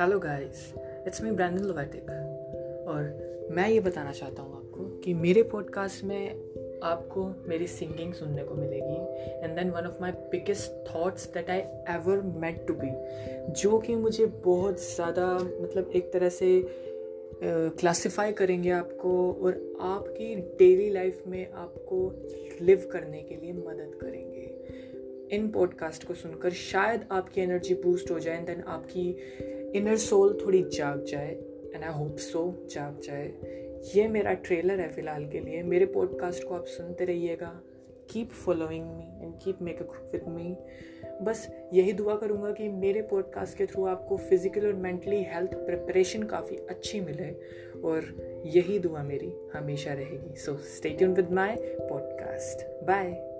Hello guys, it's me Brandon लोवेटिक और मैं ये बताना चाहता हूँ आपको कि मेरे पॉडकास्ट में आपको मेरी सिंगिंग सुनने को मिलेगी and then one of my biggest thoughts that I ever meant to be, जो कि मुझे बहुत ज़्यादा मतलब एक तरह से क्लासिफाई करेंगे आपको और आपकी डेली लाइफ में आपको लिव करने के लिए मदद करेंगे। इन पॉडकास्ट को सुनकर शायद आपकी एनर्जी बूस्ट हो जाए एंड देन आपकी इनर सोल थोड़ी जाग जाए एंड आई होप सो जाग जाए। ये मेरा ट्रेलर है फ़िलहाल के लिए। मेरे पॉडकास्ट को आप सुनते रहिएगा, keep following me and keep make a group with me. बस यही दुआ करूँगा कि मेरे पॉडकास्ट के थ्रू आपको फिज़िकल और मेंटली हेल्थ प्रिपरेशन काफ़ी अच्छी मिले और यही दुआ मेरी हमेशा रहेगी। So stay tuned with my podcast. Bye.